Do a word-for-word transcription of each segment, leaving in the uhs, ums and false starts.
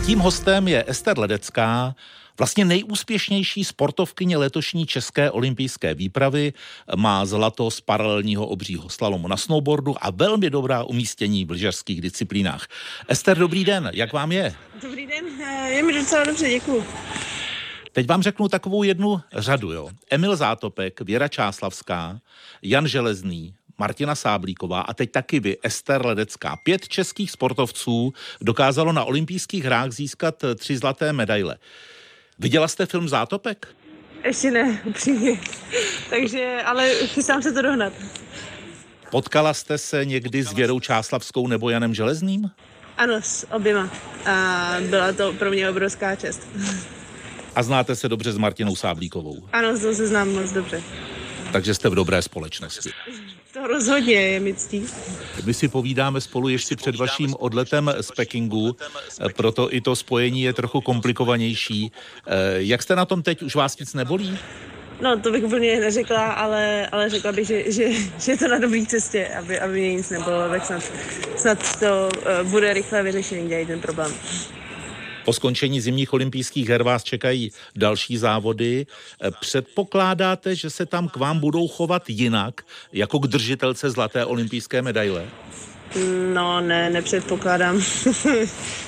Tím hostem je Ester Ledecká, vlastně nejúspěšnější sportovkyně letošní české olympijské výpravy, má zlato z paralelního obřího slalomu na snowboardu a velmi dobrá umístění v lyžařských disciplínách. Ester, dobrý den, jak vám je? Dobrý den, je mi docela dobře, děkuju. Teď vám řeknu takovou jednu řadu, jo. Emil Zátopek, Věra Čáslavská, Jan Železný, Martina Sáblíková a teď taky vy, Ester Ledecká. Pět českých sportovců dokázalo na olympijských hrách získat tři zlaté medaile. Viděla jste film Zátopek? Ještě ne, upřímně. Takže, ale chystám se to dohnat. Potkala jste se někdy s Věrou Čáslavskou nebo Janem Železným? Ano, s oběma. A byla to pro mě obrovská čest. A znáte se dobře s Martinou Sáblíkovou? Ano, to se znám moc dobře. Takže jste v dobré společnosti. To rozhodně je mi ctí. My si povídáme spolu ještě před vaším odletem z Pekingu, proto i to spojení je trochu komplikovanější. Jak jste na tom teď? Už vás nic nebolí? No, to bych úplně neřekla, ale, ale řekla bych, že, že, že je to na dobré cestě, aby, aby mě nic nebylo, tak snad, snad to bude rychle vyřešený, dělají ten problém. Po skončení zimních olympijských her vás čekají další závody. Předpokládáte, že se tam k vám budou chovat jinak, jako k držitelce zlaté olympijské medaile? No ne, nepředpokládám.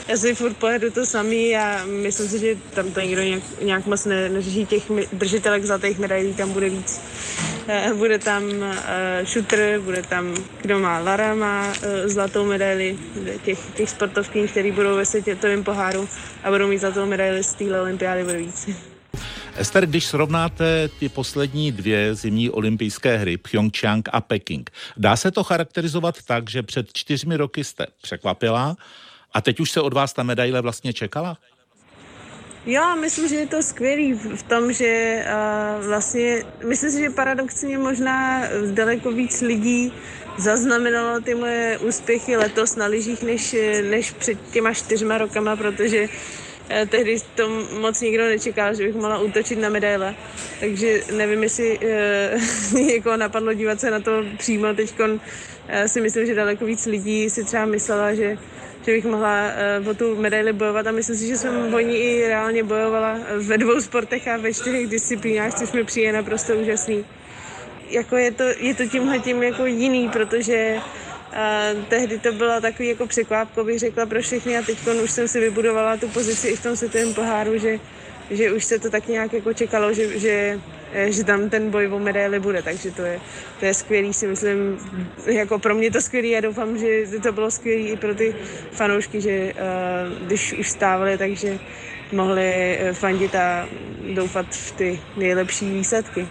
Já si furt pojedu to samý a myslím si, že tam to nikdo nějak, nějak moc ne, neřeší. Těch držitelek zlatých medailí tam bude víc. Bude tam šutr, bude tam, kdo má, Lara má zlatou medaili, těch, těch sportovků, který budou ve světovém poháru a budou mít zlatou medaili z téhle olympiády, bude víc. Ester, když srovnáte ty poslední dvě zimní olympijské hry, Pchjongčchang a Peking, dá se to charakterizovat tak, že před čtyřmi roky jste překvapila a teď už se od vás ta medaile vlastně čekala? Já myslím, že je to skvělý v tom, že uh, vlastně, myslím si, že paradoxně možná daleko víc lidí zaznamenalo ty moje úspěchy letos na lyžích, než, než před těma čtyřma rokama, protože tehdy to moc nikdo nečekal, že bych mohla útočit na medaile, takže nevím, jestli e, někoho napadlo dívat se na to přímo. Teďkon e, si myslím, že daleko víc lidí si třeba myslela, že, že bych mohla e, o tu medaili bojovat a myslím si, že jsem o ní i reálně bojovala ve dvou sportech a ve čtyřech disciplínách, což mi přijde naprosto úžasný. Jako je to, je to tímhletím jako jiný, protože a tehdy to bylo takový jako překvápko, bych řekla, pro všechny a teď už jsem si vybudovala tu pozici i v tom světovém poháru, že, že už se to tak nějak jako čekalo, že, že, že tam ten boj o medaili bude, takže to je, to je skvělý, si myslím, jako pro mě to skvělý a doufám, že to bylo skvělý i pro ty fanoušky, že když už stávali, takže mohli fandit a doufat v ty nejlepší výsledky.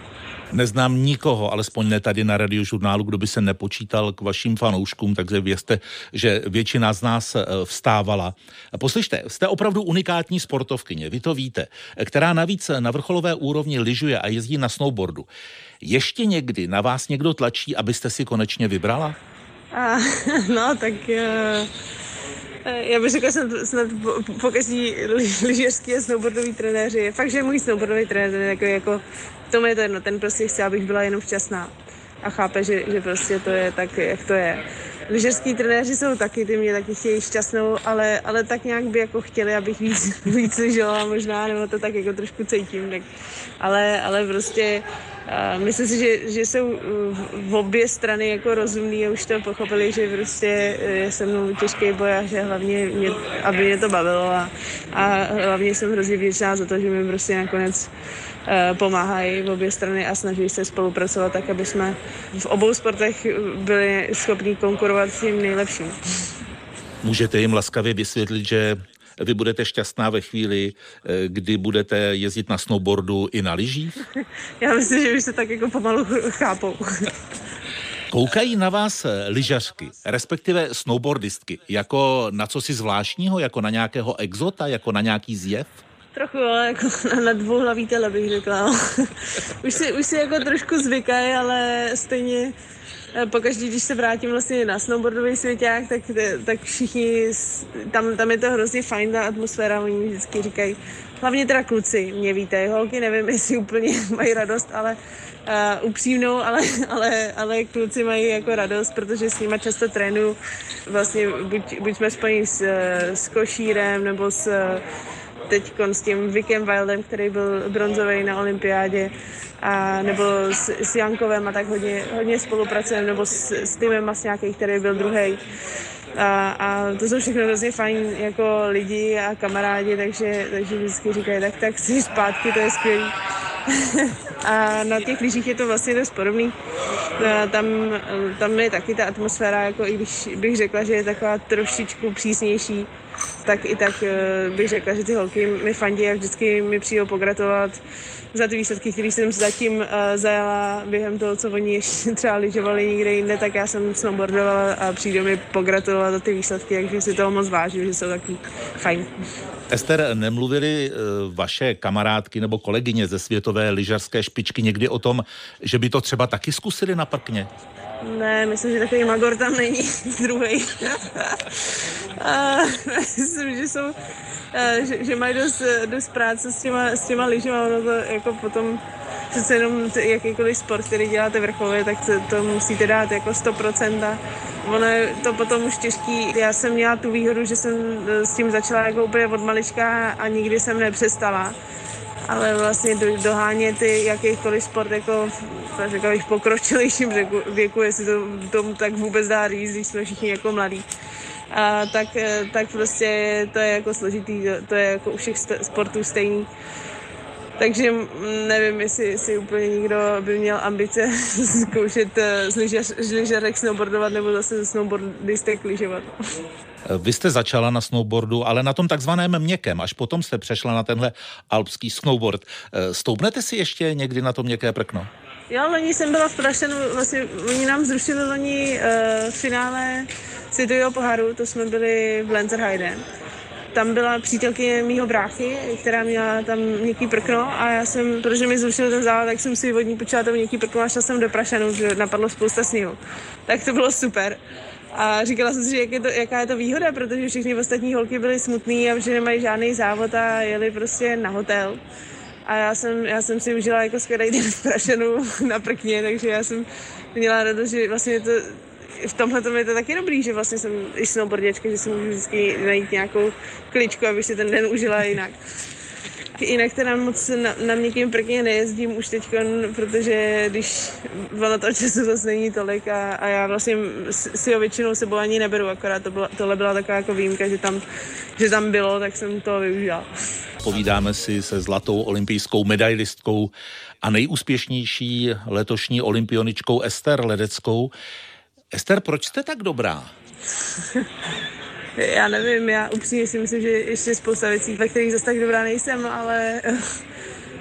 Neznám nikoho, alespoň ne tady na Radiožurnálu, kdo by se nepočítal k vašim fanouškům, takže věřte, že většina z nás vstávala. Poslyšte, jste opravdu unikátní sportovkyně, vy to víte, která navíc na vrcholové úrovni lyžuje a jezdí na snowboardu. Ještě někdy na vás někdo tlačí, abyste si konečně vybrala? A, no, tak... Uh... Já bych řekla, že snad pokaždý lyžařský a snowboardový trenéři. Fakt, že můj snowboardový trenér, jako, jako tomu je to jedno, ten prostě chce, abych byla jenom šťastná a chápe, že, že prostě to je tak, jak to je. Lyžařský trenéři jsou taky, ty mě taky chtějí šťastnou, ale, ale tak nějak by jako chtěli, abych víc, víc lyžovala možná, nebo to tak jako trošku cítím. Tak. Ale, ale prostě uh, myslím si, že, že jsou uh, v obě strany jako rozumný a už to pochopili, že prostě je se mnou těžký boj a že hlavně mě, aby mě to bavilo a, a hlavně jsem hrozně vděčná za to, že mi prostě nakonec pomáhají v obě strany a snaží se spolupracovat tak, aby jsme v obou sportech byli schopni konkurovat s tím nejlepším. Můžete jim laskavě vysvětlit, že vy budete šťastná ve chvíli, kdy budete jezdit na snowboardu i na lyžích? Já myslím, že už se tak jako pomalu chápou. Koukají na vás lyžařky, respektive snowboardistky, jako na cosi zvláštního, jako na nějakého exota, jako na nějaký zjev? Trochu, ale jako na dvouhlavý tele bych řekla. Už si, už si jako trošku zvykají, ale stejně pokaždý, když se vrátím vlastně na snowboardový svěťák, tak, tak všichni, tam, tam je to hrozně fajn, ta atmosféra, oni vždycky říkají, hlavně teda kluci, mě víte, holky, nevím, jestli úplně mají radost, ale uh, upřímnou, ale, ale, ale kluci mají jako radost, protože s nima často trénuju, vlastně buď, buď jsme spojení s, s košírem, nebo s teďkon s tím Wickem Wildem, který byl bronzový na olympiádě, a nebo s, s Jankovem a tak hodně, hodně spolupracujeme, nebo s, s týmem Masňákem, který byl druhý. A, a to jsou všechno hrozně fajn jako lidi a kamarádi, takže, takže vždycky říkají, tak tak si zpátky, to je skvělý. A na těch lyžích je to vlastně dost podobný. Tam, tam je taky ta atmosféra, jako i když bych řekla, že je taková trošičku přísnější, tak i tak bych řekla, že ty holky mi fandí a vždycky mi přijdou pogratulovat za ty výsledky, které jsem zatím zajala během toho, co oni ještě třeba lyžovali někde jinde, tak já jsem snowboardovala a přijdou mi pogratulovat za ty výsledky, takže si toho moc vážím, že jsou taky fajn. Ester, nemluvili vaše kamarádky nebo kolegyně ze světové lyžařské špičky někdy o tom, že by to třeba taky zkusili na prkně? Ne, myslím, že takový magor tam není druhej. A myslím, že jsou, že, že mají dost, dost práce s těma, s těma lyžima, ono to jako potom přece jenom jakýkoliv sport, který děláte vrcholově, tak to, to musíte dát jako sto procent a ono je to potom už těžký. Já jsem měla tu výhodu, že jsem s tím začala jako úplně od malička a nikdy jsem nepřestala. Ale vlastně dohánět jakýchkoliv sport jako v pokročilejším věku, jestli to tomu tak vůbec dá říct, když jsme všichni jako mladí. A tak, tak prostě to je jako složitý, to je jako u všech sportů stejný. Takže nevím, jestli, jestli úplně nikdo by měl ambice zkoušet z lyžařek snowboardovat nebo zase z snowboardistek lyžovat. Vy jste začala na snowboardu, ale na tom takzvaném měkkém, až potom jste přešla na tenhle alpský snowboard. Stoupnete si ještě někdy na to měkké prkno? Já loni jsem byla v Praze, vlastně oni nám zrušili loni uh, finále světového poháru, to jsme byli v Lenzerheide. Tam byla přítelkyně mýho bráchy, která měla tam měkký prkno a já jsem, protože mi zrušil ten závod, tak jsem si od ní počala to měkký prkno a šla jsem do Prašanu, že napadlo spousta sněhu. Tak to bylo super. A říkala jsem si, že jak je to, jaká je to výhoda, protože všechny ostatní holky byly smutný a že nemají žádný závod a jeli prostě na hotel. A já jsem, já jsem si užila jako skvělej den v Prašanu na prkně, takže já jsem měla radost, že vlastně to... V tomhle tom je to taky dobrý, že vlastně jsem i snowboarděčka, že si můžu vždycky najít nějakou kličku, abych si ten den užila jinak. Jinak teda moc na, na měkkým prkně nejezdím už teď, protože když ono toho času zase není tolik a, a já vlastně si ho většinou sebou ani neberu, akorát to byla, tohle byla taková jako výjimka, že tam, že tam bylo, tak jsem to využila. Povídáme si se zlatou olympijskou medailistkou a nejúspěšnější letošní olympioničkou Ester Ledeckou. Ester, proč jste tak dobrá? Já nevím, já upřímně si myslím, že ještě spousta věcí, ve kterých zase tak dobrá nejsem, ale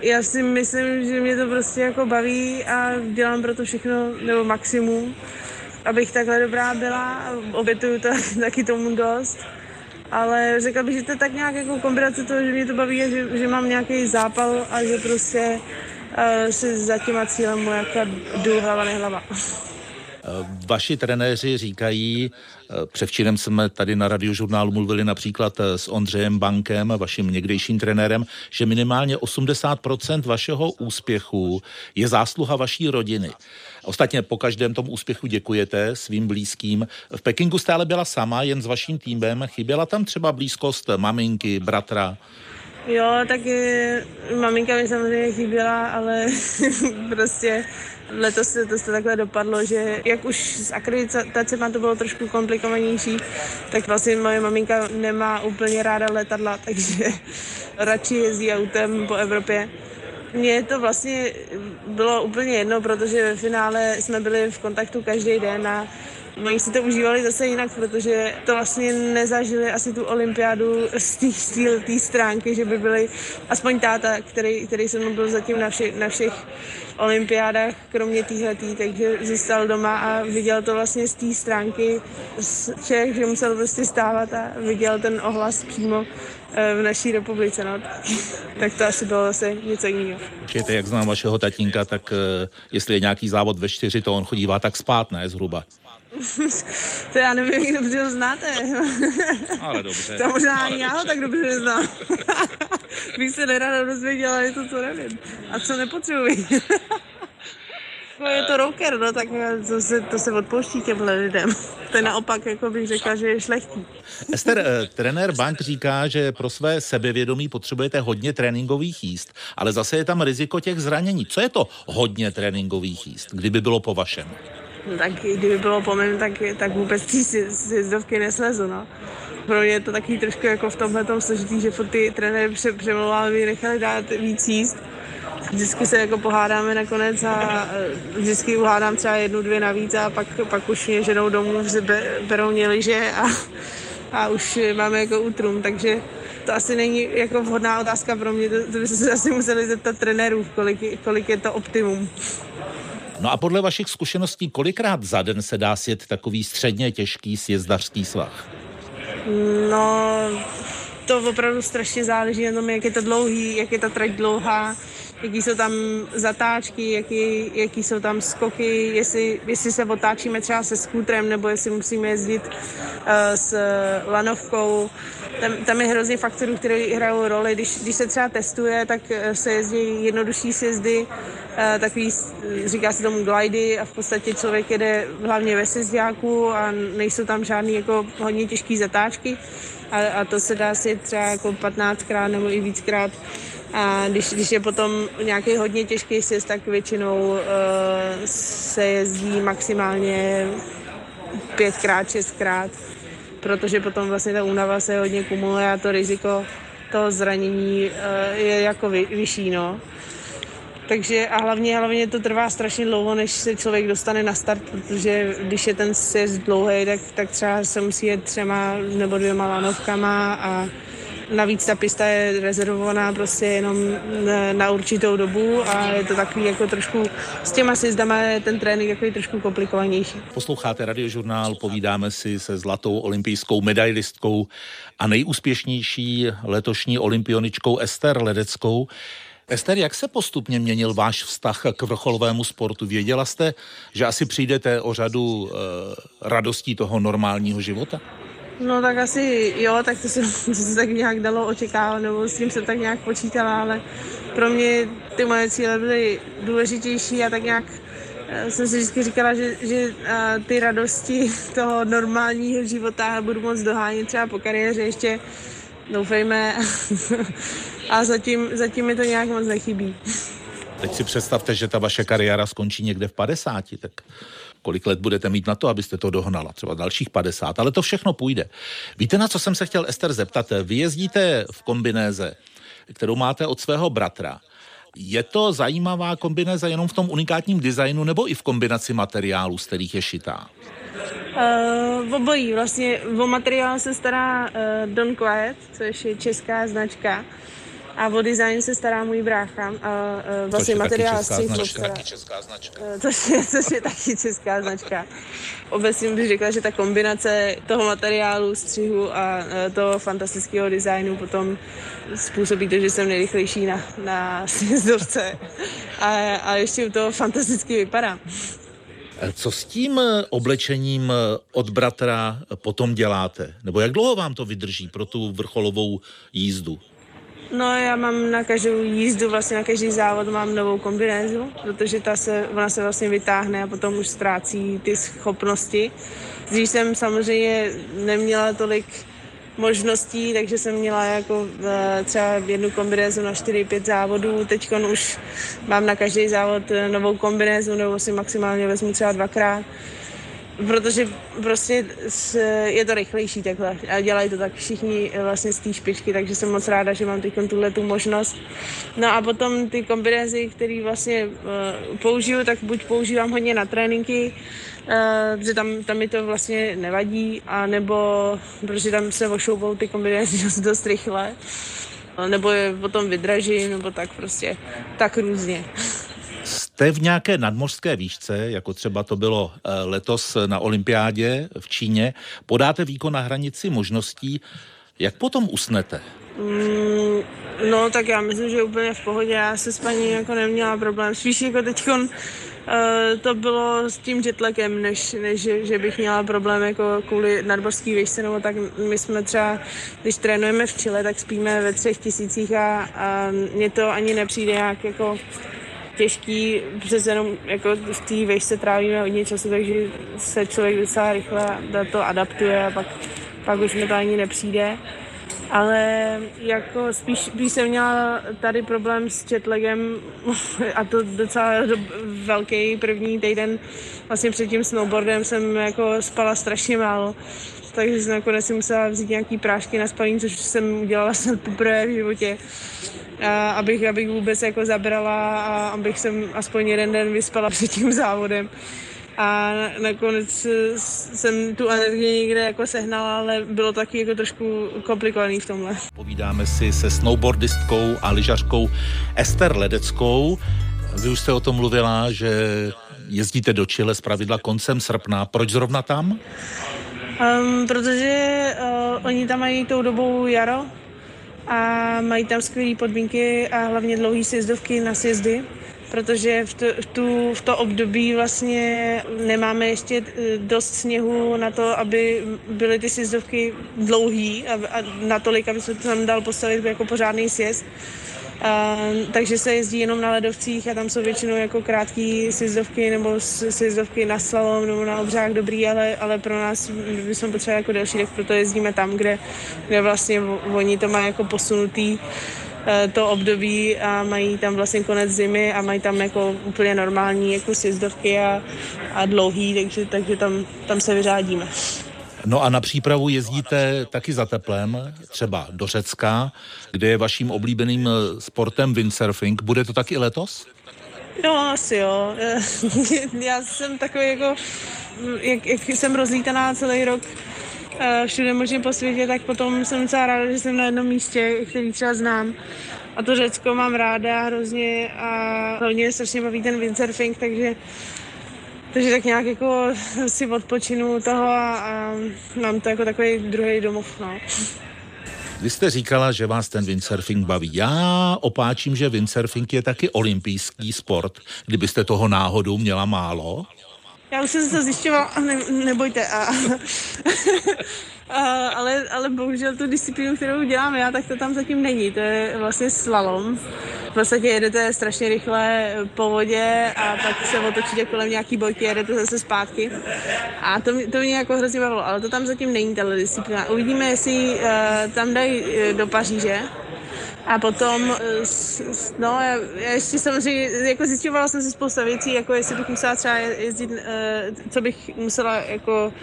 já si myslím, že mě to prostě jako baví a dělám pro to všechno, nebo maximum, abych takhle dobrá byla, obětuju to taky tomu dost, ale řekla bych, že to je tak nějak jako kombinace toho, že mě to baví a že, že mám nějaký zápal a že prostě uh, se za těma cílem mu jaká jdu hlava nehlava. Vaši trenéři říkají, převčírem jsme tady na Radiožurnálu mluvili například s Ondřejem Bankem, vaším někdejším trenérem, že minimálně osmdesát procent vašeho úspěchu je zásluha vaší rodiny. Ostatně po každém tom úspěchu děkujete svým blízkým. V Pekingu jste ale byla sama, jen s vaším týmem. Chyběla tam třeba blízkost maminky, bratra? Jo, tak maminka mi samozřejmě chyběla, ale prostě... Letos se to se takhle dopadlo, že jak už s akreditacema to bylo trošku komplikovanější, tak vlastně moje maminka nemá úplně ráda letadla, takže radši jezdí autem po Evropě. Mně to vlastně bylo úplně jedno, protože ve finále jsme byli v kontaktu každý den a Oni si to užívali zase jinak, protože to vlastně nezažili asi tu olympiádu z té stránky, že by byli aspoň táta, který, který se mnou byl zatím na, vši, na všech olympiádách, kromě týhletý, takže zůstal doma a viděl to vlastně z té stránky z Čech, že musel prostě stávat a viděl ten ohlas přímo v naší republice, no. Tak to asi bylo zase něco jiného. Určitě, jak znám vašeho tatínka, tak jestli je nějaký závod ve čtyři, to on chodívá tak spát, ne, zhruba? To já nevím, jak dobře ho znáte. Ale dobře. To možná ani já ho tak dobře neznám. Bych se nerada dozvěděla něco, co nevím. A co nepotřebuji. No, je to rocker, no, tak to se, to se odpouští těmhle lidem. To je naopak, jako bych řekla, že je šlechtí. Ester, trenér Bank říká, že pro své sebevědomí potřebujete hodně tréninkových jízd, ale zase je tam riziko těch zranění. Co je to hodně tréninkových jízd, kdyby bylo po vašem? No, tak kdyby bylo po mém, tak, tak vůbec tí z jezdovky neslezu, no. Pro mě je to taky trošku jako v tomhletom složitý, že furt ty trenéry přemlouvali, aby nechali dát víc jíst. Vždycky se jako pohádáme nakonec a vždycky uhádám třeba jednu, dvě navíc a pak, pak už mě ženou domů, berou mě liže a, a už máme jako útrum, takže to asi není jako vhodná otázka pro mě, to, to byste se asi museli zeptat trenérů, kolik, kolik je to optimum. No a podle vašich zkušeností, kolikrát za den se dá sjet takový středně těžký sjezdařský svah? No, to opravdu strašně záleží na tom, jak je to dlouhý, jak je ta trať dlouhá, jaký jsou tam zatáčky, jaký, jaký jsou tam skoky, jestli, jestli se otáčíme třeba se skútrem, nebo jestli musíme jezdit uh, s lanovkou. Tam, tam je hrozně faktorů, které hrajou roli. Když, když se třeba testuje, tak se jezdí jednodušší sjezdy, uh, takový, říká se tomu glidy, a v podstatě člověk jede hlavně ve sjezdáku a nejsou tam žádný jako hodně těžký zatáčky. A, a to se dá sjet třeba jako patnáctkrát nebo i víckrát. A když, když je potom nějaký hodně těžký sjezd, tak většinou uh, se jezdí maximálně pětkrát, šestkrát, protože potom vlastně ta únava se hodně kumuluje a to riziko toho zranění uh, je jako vy, vyšší, no. Takže a hlavně, hlavně to trvá strašně dlouho, než se člověk dostane na start, protože když je ten sjezd dlouhý, tak, tak třeba se musí jet třema nebo dvěma lanovkama a navíc ta pista je rezervovaná prostě jenom na určitou dobu a je to takový jako trošku, s těma sjezdama je ten trénink takový trošku komplikovanější. Posloucháte Radiožurnál, povídáme si se zlatou olympijskou medailistkou a nejúspěšnější letošní olympioničkou Ester Ledeckou. Ester, jak se postupně měnil váš vztah k vrcholovému sportu? Věděla jste, že asi přijdete o řadu e, radostí toho normálního života? No tak asi jo, tak to se, to se tak nějak dalo očekávat, nebo s tím jsem tak nějak počítala, ale pro mě ty moje cíle byly důležitější a tak nějak jsem si vždycky říkala, že, že ty radosti toho normálního života budu moc dohánět třeba po kariéře ještě, doufejme, a zatím, zatím mi to nějak moc nechybí. Teď si představte, že ta vaše kariéra skončí někde v padesáti, tak kolik let budete mít na to, abyste to dohnala, třeba dalších padesát, ale to všechno půjde. Víte, na co jsem se chtěl, Ester, zeptat? Vy jezdíte v kombinéze, kterou máte od svého bratra. Je to zajímavá kombinéza jenom v tom unikátním designu nebo i v kombinaci materiálů, z kterých je šitá? Uh, obojí. Vlastně o materiál se stará uh, Don Quiet, což je česká značka. A o design se stará můj brácha. A, a vlastně materiál z těch značek. Taky česká značka. Což je, což je taky česká značka. Obecně bych řekla, že ta kombinace toho materiálu, střihu a toho fantastického designu potom způsobí to, že jsem nejrychlejší na, na sjezdovce. A, a ještě u toho fantasticky vypadá. Co s tím oblečením od bratra potom děláte? Nebo jak dlouho vám to vydrží pro tu vrcholovou jízdu? No, já mám na každou jízdu, vlastně na každý závod mám novou kombinézu, protože ta se, ona se vlastně vytáhne a potom už ztrácí ty schopnosti. Když jsem samozřejmě neměla tolik možností, takže jsem měla jako třeba jednu kombinézu na čtyři pět závodů, teď už mám na každý závod novou kombinézu, nebo si maximálně vezmu třeba dvakrát. protože prostě je to rychlejší takhle a dělají to tak všichni vlastně z té špičky, takže jsem moc ráda, že mám teď tuhle tu možnost. No a potom ty kombinézy, které vlastně použiju, tak buď používám hodně na tréninky, protože tam, tam mi to vlastně nevadí, anebo protože tam se ošoubou ty kombinézy dost, dost rychle, nebo je potom vydražím, nebo tak prostě, tak různě. Jste v nějaké nadmořské výšce, jako třeba to bylo letos na olympiádě v Číně, podáte výkon na hranici možností, jak potom usnete? Mm, no tak já myslím, že úplně v pohodě, já se s paní jako neměla problém, spíš jako teďkon uh, to bylo s tím jetlagem, než, než že bych měla problém jako kvůli nadmořský výšce, nebo tak my jsme třeba, když trénujeme v Chile, tak spíme ve třech tisících a, a mně to ani nepřijde nějak jako těžký, přece jenom jako v té výšce trávíme hodně času, takže se člověk docela rychle to adaptuje a pak, pak už mi to ani nepřijde. Ale jako spíš bych jsem měla tady problém s jetlagem a to docela velký první týden. Vlastně před tím snowboardem jsem jako spala strašně málo, takže jsem nakonec si musela vzít nějaký prášky na spaní, což jsem udělala snad poprvé v životě. A abych, abych vůbec jako zabrala a abych jsem aspoň jeden den vyspala před tím závodem. A nakonec jsem tu energii někde jako sehnala, ale bylo taky jako trošku komplikovaný v tomhle. Povídáme si se snowboardistkou a lyžařkou Ester Ledeckou. Vy už jste o tom mluvila, že jezdíte do Chile zpravidla koncem srpna. Proč zrovna tam? Um, protože uh, oni tam mají tou dobou jaro a mají tam skvělé podmínky a hlavně dlouhé sjezdovky na sjezdy, protože v to, v tu, v to období vlastně nemáme ještě dost sněhu na to, aby byly ty sjezdovky dlouhý a, a natolik, aby se tam dal postavit jako pořádný sjezd. A, takže se jezdí jenom na ledovcích a tam jsou většinou jako krátké sjezdovky nebo sjezdovky na slalom nebo na obřák dobrý, ale, ale pro nás my jsme potřebovali jako delší, tak proto jezdíme tam, kde, kde vlastně oni to mají jako posunutý to období a mají tam vlastně konec zimy a mají tam jako úplně normální jako sjezdovky a, a dlouhý, takže, takže tam, tam se vyřádíme. No a na přípravu jezdíte taky za teplem, třeba do Řecka, kde je vaším oblíbeným sportem windsurfing. Bude to taky letos? No asi jo. Já jsem takový jako, jak, jak jsem rozlítaná celý rok všude možně po světě, tak potom jsem docela ráda, že jsem na jednom místě, který třeba znám. A to Řecko mám ráda hrozně a hlavně strašně baví ten windsurfing, takže Takže tak nějak jako si odpočinu toho a, a mám to jako takový druhý domov, no. Vy jste říkala, že vás ten windsurfing baví. Já opáčím, že windsurfing je taky olympijský sport, kdybyste toho náhodou měla málo. Já už jsem to zjišťovala, ne, nebojte. A, a, ale, ale bohužel tu disciplínu, kterou dělám já, tak to tam zatím není. To je vlastně slalom. V podstatě jedete strašně rychle po vodě a pak se otočíte kolem nějaký bojky, jedete zase zpátky. A to, to mě jako hrozně bavilo, ale to tam zatím není, tato disciplína. Uvidíme, jestli uh, tam dají do Paříže. A potom, no, já, já ještě samozřejmě, jako zjišťovala jsem si spousta věcí, jako jestli bych musela třeba jezdit, co bych musela jako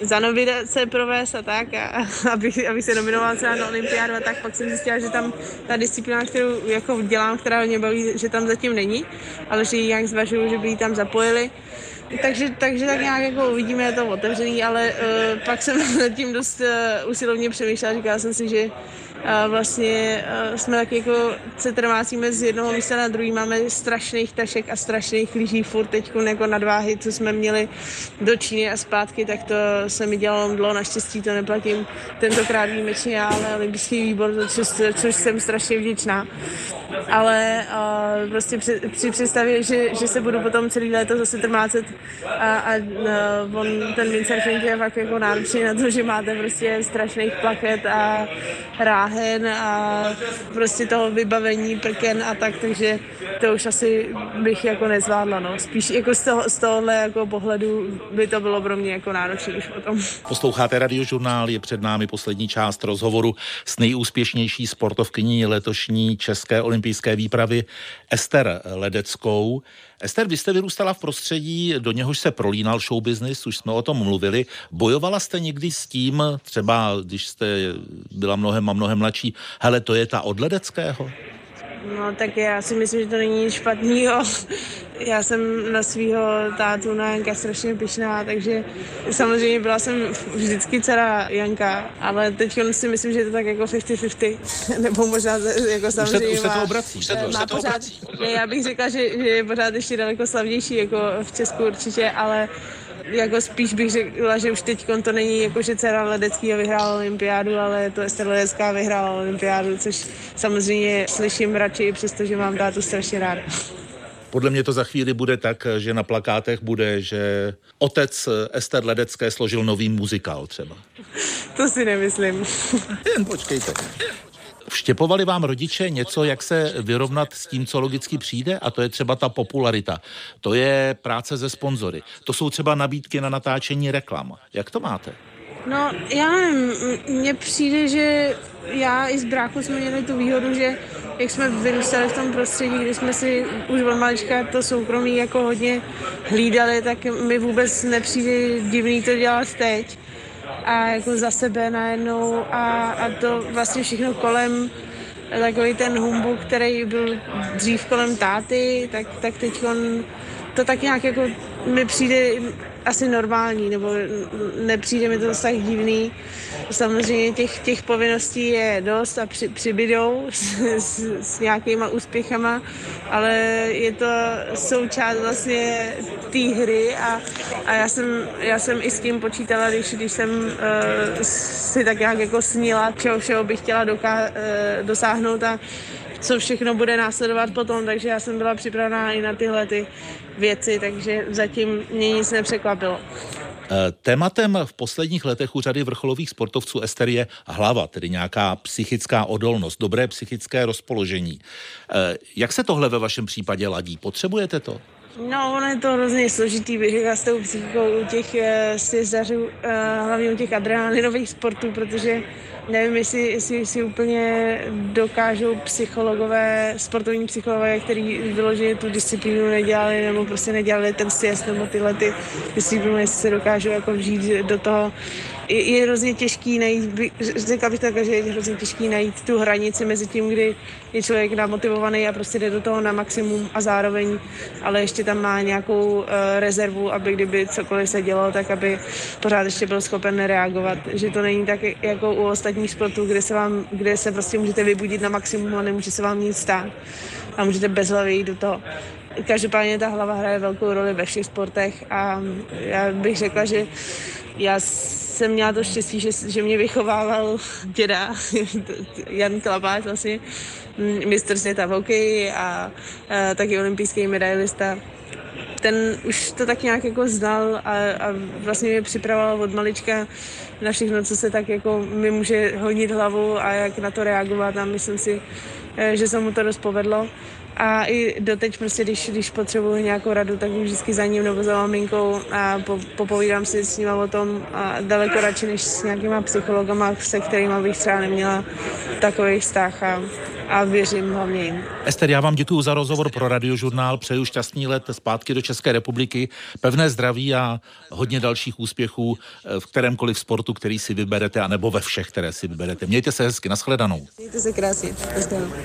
za nominace provést a tak, a, abych, abych se nominovala třeba na olympiádu a tak, pak jsem zjistila, že tam ta disciplína, kterou jako dělám, která mě baví, že tam zatím není, ale že ji nějak zvažuju, že by ji tam zapojili. Takže, takže tak nějak jako uvidíme, je to otevřený, ale uh, pak jsem nad tím dost uh, usilovně přemýšlela, říkala jsem si, že uh, vlastně uh, jsme tak jako se trmácíme z jednoho místa na druhý, máme strašných tašek a strašných lyží furt teď jako nadváhy, co jsme měli do Číny a zpátky, tak to se mi dělalo dlouho, naštěstí to neplatím tentokrát výjimečně, ale olympijský výbor, což, což jsem strašně vděčná. Ale uh, prostě při, při představě, že, že se budu potom celý léto zase trmácet a, a no, on, ten windsurfing je fakt jako náročný na to, že máte prostě strašných plaket a ráhen a prostě toho vybavení prken a tak, takže to už asi bych jako nezvládla, no. Spíš jako z, toho, z tohohle jako pohledu by to bylo pro mě jako náročný už potom. Posloucháte Radiožurnál, je před námi poslední část rozhovoru s nejúspěšnější sportovkyní letošní české olympijské výpravy Ester Ledeckou. Ester, vy jste vyrůstala v prostředí, do něhož se prolínal show business, už jsme o tom mluvili. Bojovala jste někdy s tím, třeba když jste byla mnohem a mnohem mladší, hele, to je ta od Ledeckého? No tak já si myslím, že to není nic špatného. Já jsem na svýho tátu, na Janka, strašně pyšná, takže samozřejmě byla jsem vždycky dcera Janka, ale teď si myslím, že je to tak jako padesát na padesát, nebo možná jako samozřejmě už se, už se to obrací. Už se to, už se to obrací. Ne, já bych řekla, že, že je pořád ještě daleko slavnější, jako v Česku určitě, ale jako spíš bych řekla, že už teď to není jako, že dcera Ledeckýho vyhrála olympiádu, ale je to Ester Ledecká vyhrála olympiádu, což samozřejmě slyším radši, přestože mám tátu strašně ráda. Podle mě to za chvíli bude tak, že na plakátech bude, že otec Ester Ledecké složil nový muzikál třeba. To si nemyslím. Jen počkejte. Vštěpovali vám rodiče něco, jak se vyrovnat s tím, co logicky přijde? A to je třeba ta popularita. To je práce se sponzory. To jsou třeba nabídky na natáčení reklam. Jak to máte? No, já nevím. Mně přijde, že já i s brákou jsme měli tu výhodu, že jak jsme vyrůstali v tom prostředí, kdy jsme si už od malička to soukromí jako hodně hlídali, tak mi vůbec nepřijde divný to dělat teď. A jako za sebe najednou a, a to vlastně všechno kolem, takový ten humbuk, který byl dřív kolem táty, tak, tak teď on, to tak nějak jako mi přijde asi normální, nebo nepřijde mi to dost tak divný. Samozřejmě těch, těch povinností je dost a při, přibydou s, s, s nějakýma úspěchama, ale je to součást vlastně té hry a, a já, jsem, já jsem i s tím počítala, když, když jsem uh, si tak nějak jako snila, čeho všeho bych chtěla doká, uh, dosáhnout a co všechno bude následovat potom, takže já jsem byla připravená i na tyhle ty věci, takže zatím mě nic nepřekvapilo. Tématem v posledních letech u řady vrcholových sportovců Ester je hlava, tedy nějaká psychická odolnost, dobré psychické rozpoložení. Jak se tohle ve vašem případě ladí? Potřebujete to? No, ono je to hrozně složitý, bych řekla, s tou psychikou u těch e, sjezařů, e, hlavně u těch adrenalinových sportů, protože nevím, jestli, jestli si úplně dokážou psychologové, sportovní psychologové, který vyloženě tu disciplínu nedělali, nebo prostě nedělali ten sjezd, nebo tyhle ty disciplíny, jestli se dokážou jako vžít do toho. Je, je hrozně těžký najít, by, řekla bych tak, že je hrozně těžký najít tu hranici mezi tím, kdy je člověk namotivovaný a prostě jde do toho na maximum a zároveň, ale ještě tam má nějakou e, rezervu, aby kdyby cokoliv se dělo, tak aby pořád ještě byl schopen reagovat. Že to není tak jako u ostatních sportů, kde se, vám, kde se prostě můžete vybudit na maximum a nemůže se vám nic stát a můžete bezhlavě jít do toho. Každopádně ta hlava hraje velkou roli ve všech sportech a já bych řekla, že já jsem měla to štěstí, že, že mě vychovával děda Jan Klapáč, vlastně mistr světa v hokeji a, a taky olympijský medailista. Ten už to tak nějak jako znal a, a vlastně mě připravoval od malička na všechno, co se tak jako mi může honit hlavou a jak na to reagovat a myslím si, že se mu to dost povedlo. A i doteď prostě, když, když potřebuju nějakou radu, tak jdu vždycky za ním nebo za maminkou a po, popovídám si s nima o tom a daleko radši než s nějakýma psychologama, se kterýma bych třeba neměla takový vztah a, a věřím hlavně jim. Ester, já vám děkuju za rozhovor pro Radiožurnál, přeju šťastný let zpátky do České republiky, pevné zdraví a hodně dalších úspěchů v kterémkoliv sportu, který si vyberete, anebo ve všech, které si vyberete. Mějte se hezky, nashledanou. Mějte se krásně, nashledanou.